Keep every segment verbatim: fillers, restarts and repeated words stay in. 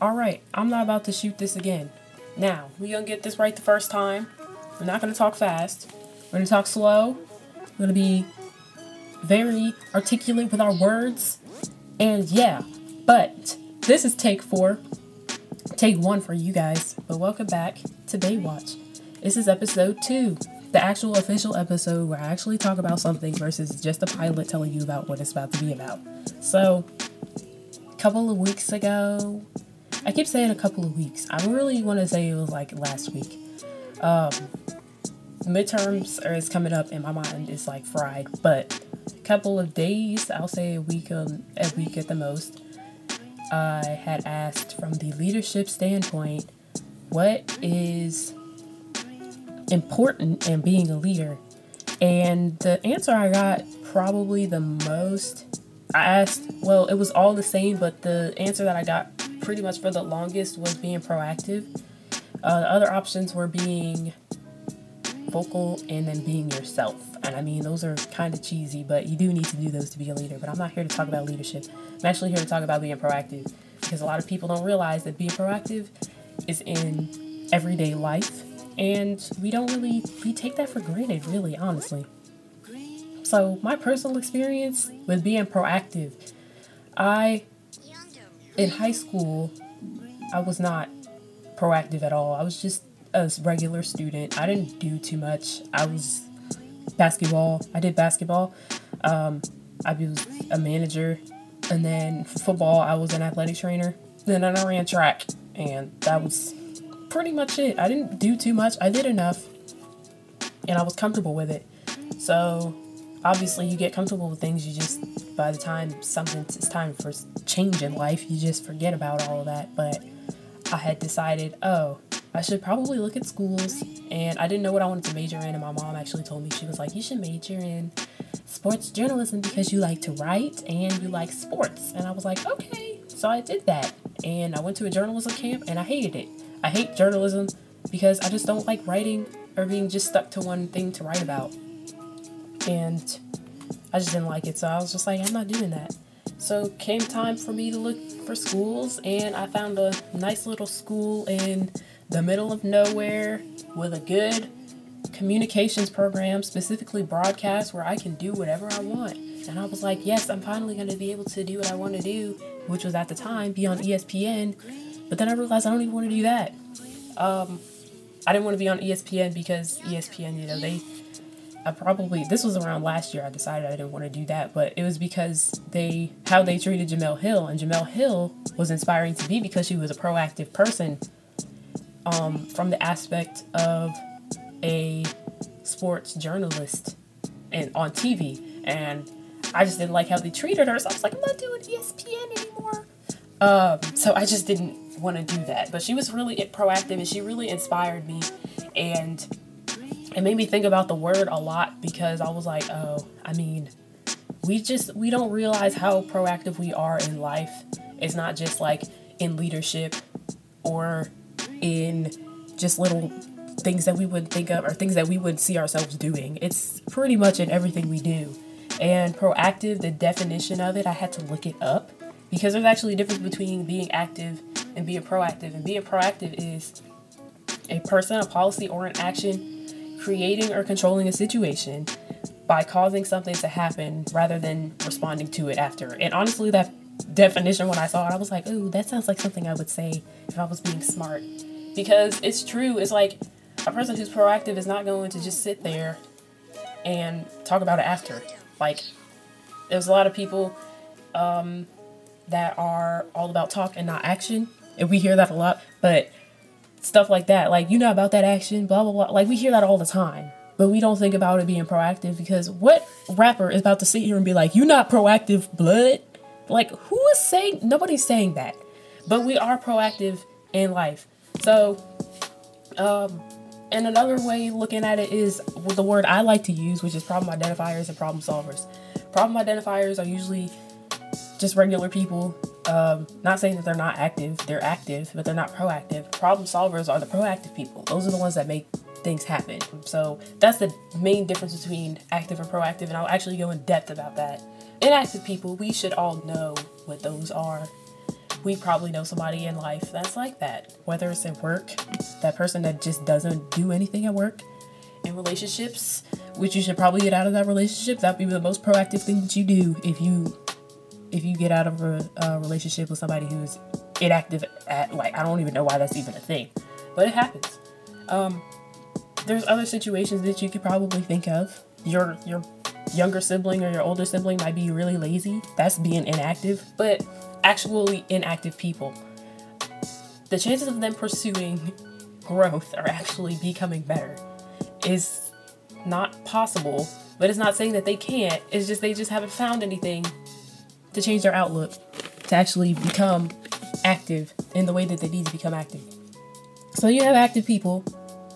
alright, I'm not about to shoot this again. Now, we're going to get this right the first time. We're not going to talk fast. We're going to talk slow. We're going to be very articulate with our words. And yeah, but this is take four. Take one for you guys. But welcome back to Daywatch. This is episode two. The actual official episode where I actually talk about something versus just a pilot telling you about what it's about to be about. So, a couple of weeks ago, I keep saying a couple of weeks. I really want to say it was like last week. Um, midterms are is coming up and my mind is like fried, but a couple of days, I'll say a week, um, a week at the most, I had asked from the leadership standpoint, what is important in being a leader? And the answer I got probably the most, I asked, well, it was all the same, but the answer that I got pretty much for the longest was being proactive. Uh, the other options were being vocal and then being yourself. And I mean, those are kind of cheesy, but you do need to do those to be a leader. But I'm not here to talk about leadership. I'm actually here to talk about being proactive, because a lot of people don't realize that being proactive is in everyday life. And we don't really, we take that for granted, really, honestly. So my personal experience with being proactive, I, in high school, I was not proactive at all. I was just a regular student. I didn't do too much. I was basketball. I did basketball. Um, I was a manager. And then football, I was an athletic trainer. And then I ran track. And that was pretty much it. I didn't do too much. I did enough and I was comfortable with it. So obviously you get comfortable with things. You just, by the time something it's time for change in life, you just forget about all of that. But I had decided, oh, I should probably look at schools, and I didn't know what I wanted to major in. And my mom actually told me, she was like, you should major in sports journalism because you like to write and you like sports. And I was like, okay. So I did that and I went to a journalism camp and I hated it. I hate journalism because I just don't like writing or being just stuck to one thing to write about. And I just didn't like it. So I was just like, I'm not doing that. So came time for me to look for schools, and I found a nice little school in the middle of nowhere with a good communications program, specifically broadcast, where I can do whatever I want. And I was like, yes, I'm finally going to be able to do what I want to do, which was at the time be on E S P N. But then I realized I don't even want to do that. Um, I didn't want to be on E S P N because E S P N, you know, they, I probably, this was around last year I decided I didn't want to do that, but it was because they, how they treated Jemele Hill, and Jemele Hill was inspiring to me because she was a proactive person um, from the aspect of a sports journalist and on T V, and I just didn't like how they treated her, so I was like, I'm not doing E S P N anymore. Um, so I just didn't want to do that, but she was really proactive and she really inspired me, and it made me think about the word a lot, because I was like, oh, I mean, we just, we don't realize how proactive we are in life. It's not just like in leadership or in just little things that we wouldn't think of or things that we wouldn't see ourselves doing. It's pretty much in everything we do. And proactive, the definition of it, I had to look it up, because there's actually a difference between being active and being proactive. And being proactive is a person, a policy, or an action creating or controlling a situation by causing something to happen rather than responding to it after. And honestly, that definition, when I saw it, I was like, ooh, that sounds like something I would say if I was being smart. Because it's true. It's like a person who's proactive is not going to just sit there and talk about it after. Like, there's a lot of people Um, that are all about talk and not action. And we hear that a lot, but stuff like that, like, you know about that action, blah, blah, blah. Like, we hear that all the time, but we don't think about it being proactive, because what rapper is about to sit here and be like, you're not proactive, blood? Like, who is saying, nobody's saying that, but we are proactive in life. So, um, and another way looking at it is the word I like to use, which is problem identifiers and problem solvers. Problem identifiers are usually just regular people, um, not saying that they're not active, they're active, but they're not proactive. Problem solvers are the proactive people. Those are the ones that make things happen. So that's the main difference between active and proactive, and I'll actually go in depth about that. Inactive people, we should all know what those are. we probably know somebody in life that's like that, whether it's at work, that person that just doesn't do anything at work. In relationships, which you should probably get out of that relationship, that'd be the most proactive thing that you do if you if you get out of a, a relationship with somebody who's inactive at, like, I don't even know why that's even a thing, but it happens. Um, there's other situations that you could probably think of. Your your younger sibling or your older sibling might be really lazy. That's being inactive. But actually inactive people, the chances of them pursuing growth or actually becoming better is not possible. But it's not saying that they can't. It's just they just haven't found anything to change their outlook, to actually become active in the way that they need to become active. So you have active people.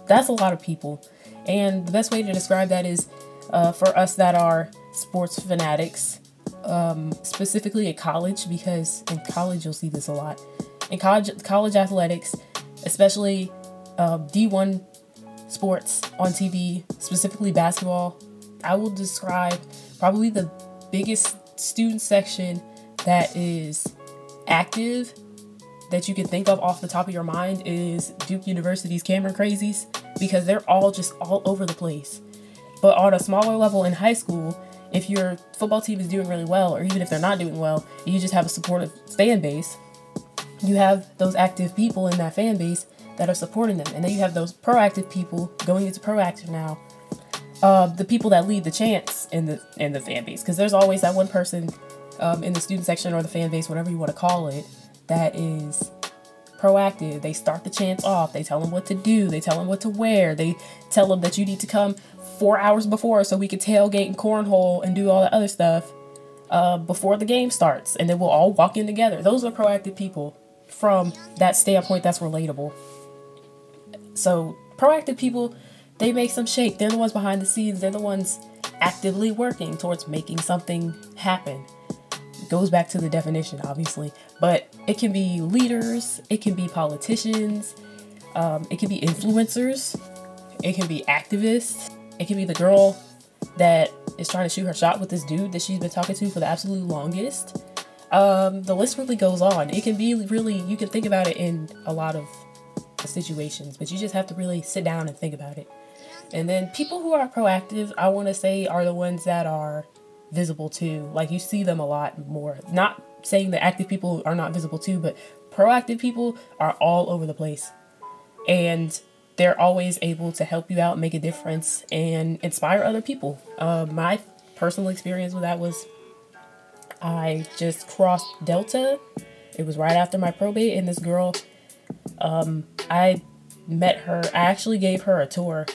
That's a lot of people. And the best way to describe that is uh, for us that are sports fanatics, um, specifically at college, because in college you'll see this a lot. In college, college athletics, especially uh, D one sports on T V, specifically basketball, I will describe probably the biggest student section that is active that you can think of off the top of your mind is Duke University's Cameron Crazies, because they're all just all over the place. But on a smaller level in high school, if your football team is doing really well, or even if they're not doing well, and you just have a supportive fan base, you have those active people in that fan base that are supporting them. And then you have those proactive people going into proactive now. Uh, the people that lead the chants in the in the fan base, because there's always that one person um, in the student section or the fan base, whatever you want to call it, that is proactive. They start the chants off. They tell them what to do. They tell them what to wear. They tell them that you need to come four hours before so we can tailgate and cornhole and do all that other stuff uh, before the game starts. And then we'll all walk in together. Those are proactive people from that standpoint. That's relatable. So proactive people, they make some shape. They're the ones behind the scenes. They're the ones actively working towards making something happen. Goes back to the definition, obviously, but it can be leaders, it can be politicians, um, it can be influencers, it can be activists, it can be the girl that is trying to shoot her shot with this dude that she's been talking to for the absolute longest. Um, the list really goes on. It can be really, you can think about it in a lot of situations, but you just have to really sit down and think about it. And then people who are proactive, I want to say, are the ones that are visible too. Like, you see them a lot more. Not saying that active people are not visible too, but proactive people are all over the place, and they're always able to help you out, make a difference, and inspire other people. Uh, my personal experience with that was I just crossed Delta. It was right after my probate, and this girl, um, I met her. I actually gave her a tour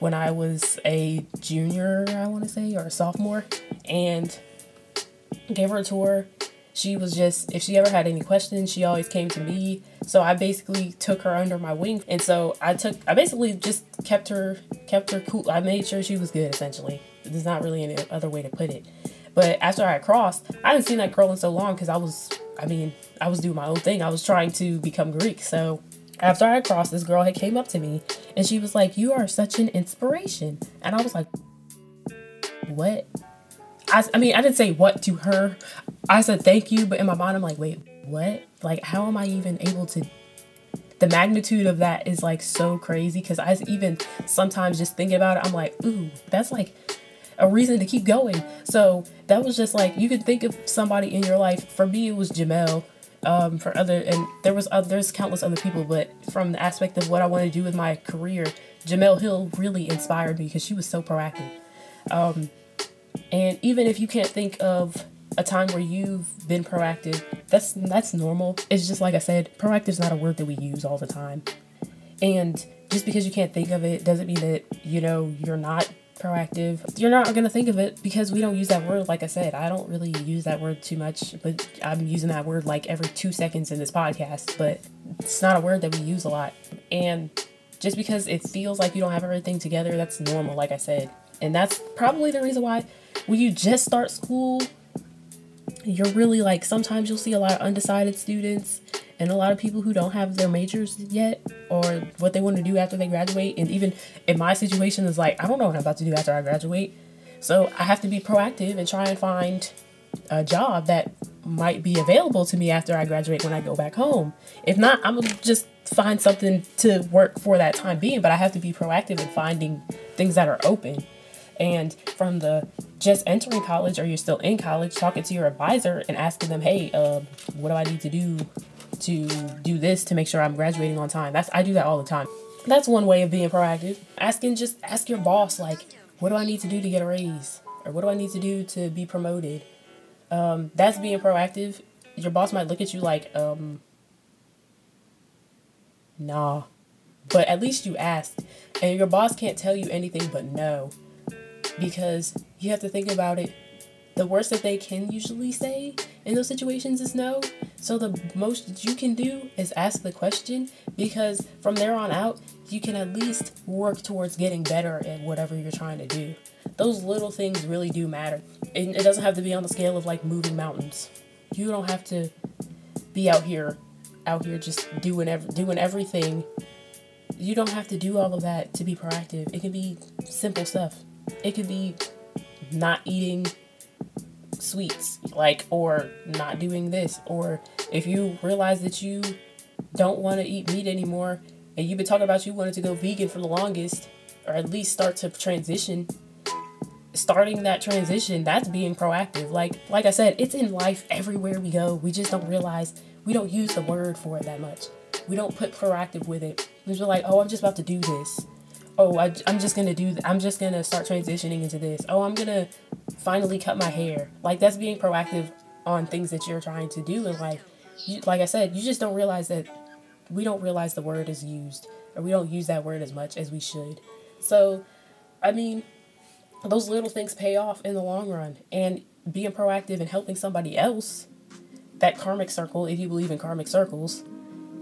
when I was a junior, I want to say, or a sophomore, and gave her a tour. She was just, if she ever had any questions, she always came to me. So I basically took her under my wing. And so I took, I basically just kept her, kept her cool. I made sure she was good, essentially. There's not really any other way to put it. But after I crossed, I hadn't seen that girl in so long, because I was, I mean, I was doing my own thing. I was trying to become Greek. So after I crossed, this girl had came up to me, and she was like, "You are such an inspiration." And I was like, what? I, I mean, I didn't say what to her. I said, "Thank you." But in my mind, I'm like, wait, what? Like, how am I even able to? The magnitude of that is like so crazy. Cause I even sometimes just thinking about it, I'm like, ooh, that's like a reason to keep going. So that was just like, you could think of somebody in your life. For me, it was Jemele. Um, for other, and there was uh, there's countless other people, but from the aspect of what I want to do with my career, Jemele Hill really inspired me because she was so proactive. Um, and even if you can't think of a time where you've been proactive, that's that's normal. It's just like I said, proactive is not a word that we use all the time. And just because you can't think of it doesn't mean that, you know, you're not proactive. You're not going to think of it because we don't use that word. Like I said, I don't really use that word too much, but I'm using that word like every two seconds in this podcast, but it's not a word that we use a lot. And just because it feels like you don't have everything together, that's normal, like I said. And that's probably the reason why when you just start school, you're really like, sometimes you'll see a lot of undecided students and a lot of people who don't have their majors yet or what they want to do after they graduate. And even in my situation is like, I don't know what I'm about to do after I graduate. So I have to be proactive and try and find a job that might be available to me after I graduate when I go back home. If not, I'm going to just find something to work for that time being, but I have to be proactive in finding things that are open. And from the just entering college or you're still in college, talking to your advisor and asking them, hey, uh, what do I need to do to do this to make sure I'm graduating on time? That's I do that all the time. That's one way of being proactive. Asking, just ask your boss, like, what do I need to do to get a raise? Or what do I need to do to be promoted? Um, that's being proactive. Your boss might look at you like, um, nah, but at least you asked. And your boss can't tell you anything but no, because you have to think about it. The worst that they can usually say in those situations is no. So the most that you can do is ask the question, because from there on out, you can at least work towards getting better at whatever you're trying to do. Those little things really do matter. And it doesn't have to be on the scale of like moving mountains. You don't have to be out here, out here just doing, ev- doing everything. You don't have to do all of that to be proactive. It can be simple stuff. It could be not eating sweets, like, or not doing this, or if you realize that you don't want to eat meat anymore, and you've been talking about you wanted to go vegan for the longest, or at least start to transition, starting that transition, that's being proactive. Like, like I said, it's in life everywhere we go. We just don't realize, we don't use the word for it that much. We don't put proactive with it. We're just like, oh, I'm just about to do this. Oh, I, I'm just going to do, th- I'm just going to start transitioning into this. Oh, I'm going to finally cut my hair. Like, that's being proactive on things that you're trying to do in life. You, like I said, you just don't realize that we don't realize the word is used, or we don't use that word as much as we should. So, I mean, those little things pay off in the long run, and being proactive and helping somebody else, that karmic circle, if you believe in karmic circles,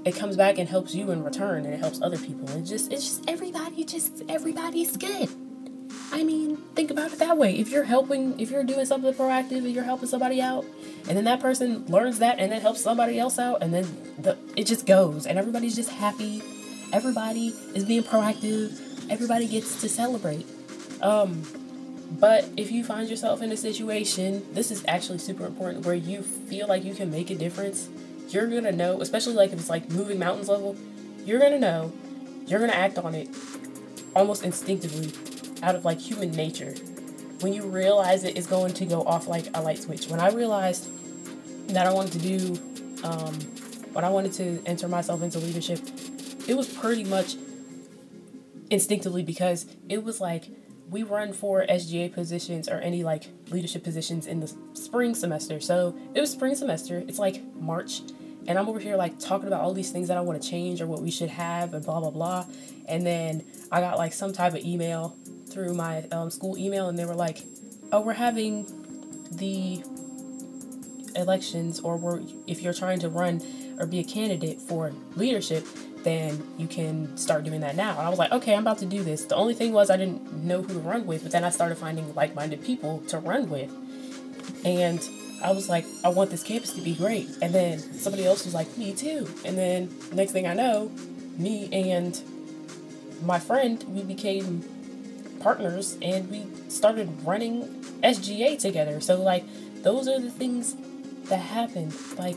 it comes back and helps you in return, and it helps other people. And just, it's just everybody, just everybody's good. I mean, think about it that way. If you're helping, if you're doing something proactive and you're helping somebody out, and then that person learns that and then helps somebody else out, and then the, it just goes, and everybody's just happy. Everybody is being proactive. Everybody gets to celebrate. Um, but if you find yourself in a situation, this is actually super important, where you feel like you can make a difference, you're going to know, especially like if it's like moving mountains level, you're going to know, you're going to act on it almost instinctively, out of like human nature. When you realize it, it's going to go off like a light switch. When I realized that I wanted to do, um, when I wanted to enter myself into leadership, it was pretty much instinctively, because it was like, we run for S G A positions or any like leadership positions in the spring semester. So it was spring semester, it's like March, and I'm over here like talking about all these things that I want to change or what we should have and blah, blah, blah. And then I got like some type of email through my um, school email, and they were like, oh, we're having the elections, or we're, if you're trying to run or be a candidate for leadership, then you can start doing that now. And I was like, okay, I'm about to do this. The only thing was I didn't know who to run with, but then I started finding like-minded people to run with. And I was like, I want this campus to be great. And then somebody else was like, me too. And then next thing I know, me and my friend, we became partners, and we started running S G A together. So like, those are the things that happen. Like,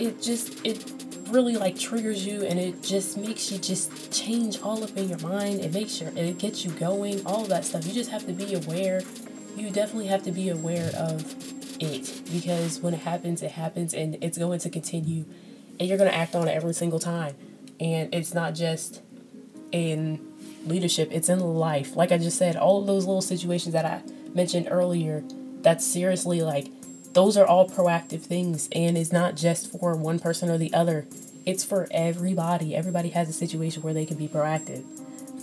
it just, it really like triggers you, and it just makes you just change all up in your mind. It makes sure it gets you going, all of that stuff. You just have to be aware. You definitely have to be aware of it, because when it happens, it happens, and it's going to continue, and you're going to act on it every single time. And it's not just in leadership, it's in life. Like I just said, all of those little situations that I mentioned earlier, that's seriously like, those are all proactive things, and it's not just for one person or the other. It's for everybody. Everybody has a situation where they can be proactive.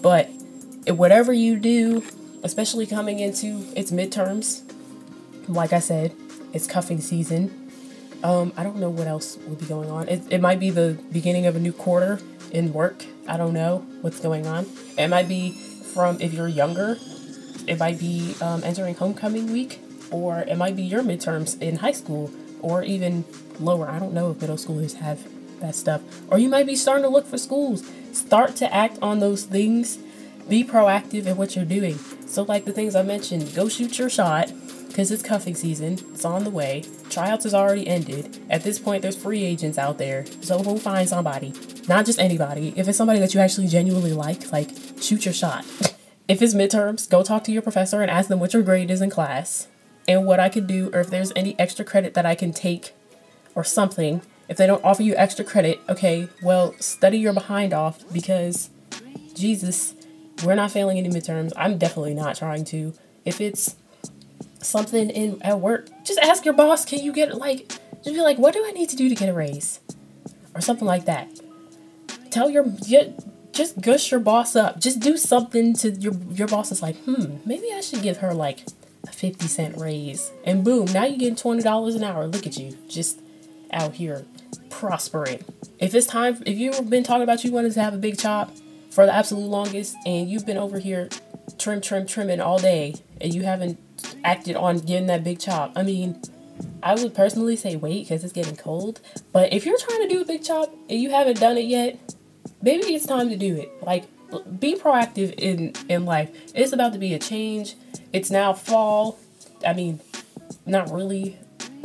But whatever you do, especially coming into its midterms, like I said, it's cuffing season. Um, I don't know what else will be going on. It, it might be the beginning of a new quarter in work. I don't know what's going on. It might be from, if you're younger, it might be um, entering homecoming week. Or it might be your midterms in high school, or even lower. I don't know if middle schoolers have that stuff. Or you might be starting to look for schools. Start to act on those things. Be proactive in what you're doing. So like the things I mentioned, go shoot your shot. because it's cuffing season, it's on the way, tryouts has already ended. At this point, there's free agents out there, so go find somebody. Not just anybody. If it's somebody that you actually genuinely like, like, shoot your shot. If it's midterms, go talk to your professor and ask them what your grade is in class and what I could do, or if there's any extra credit that I can take or something. If they don't offer you extra credit, okay, well, study your behind off because, Jesus, we're not failing any midterms. I'm definitely not trying to. If it's something in at work, just ask your boss, can you get, like, just be like, what do I need to do to get a raise? Or something like that. Tell your, get, just gush your boss up. Just do something to your, your boss is like, hmm, maybe I should give her, like, a fifty cent raise. And boom, now you're getting twenty dollars an hour. Look at you, just out here prospering. If it's time, if you've been talking about you wanted to have a big chop for the absolute longest, and you've been over here trim, trim, trimming all day, and you haven't acted on getting that big chop, I mean, I would personally say wait, because it's getting cold. But if you're trying to do a big chop and you haven't done it yet, maybe it's time to do it. Like, be proactive in, in life. It's about to be a change. It's now fall. I mean, not really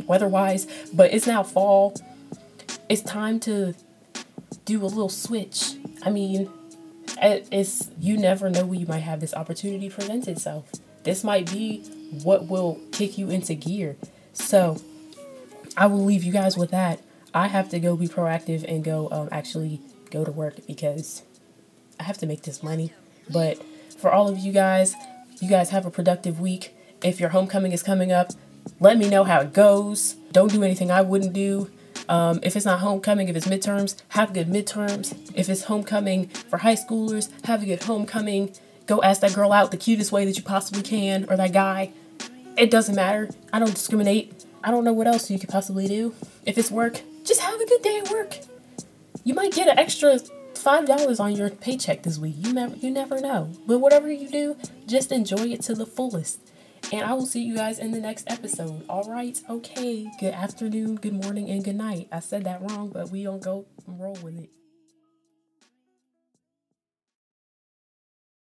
weather-wise, but it's now fall. It's time to do a little switch. I mean, it's, you never know when you might have this opportunity present itself. This might be what will kick you into gear. So I will leave you guys with that. I have to go be proactive and go um, actually go to work because I have to make this money. But for all of you guys, you guys have a productive week. If your homecoming is coming up, let me know how it goes. Don't do anything I wouldn't do. Um, if it's not homecoming, if it's midterms, have good midterms. If it's homecoming for high schoolers, have a good homecoming. Go ask that girl out the cutest way that you possibly can, or that guy. It doesn't matter. I don't discriminate. I don't know what else you could possibly do. If it's work, just have a good day at work. You might get an extra five dollars on your paycheck this week. You never, you never know. But whatever you do, just enjoy it to the fullest. And I will see you guys in the next episode. All right. Okay. Good afternoon, good morning, and good night. I said that wrong, but we don't go roll with it.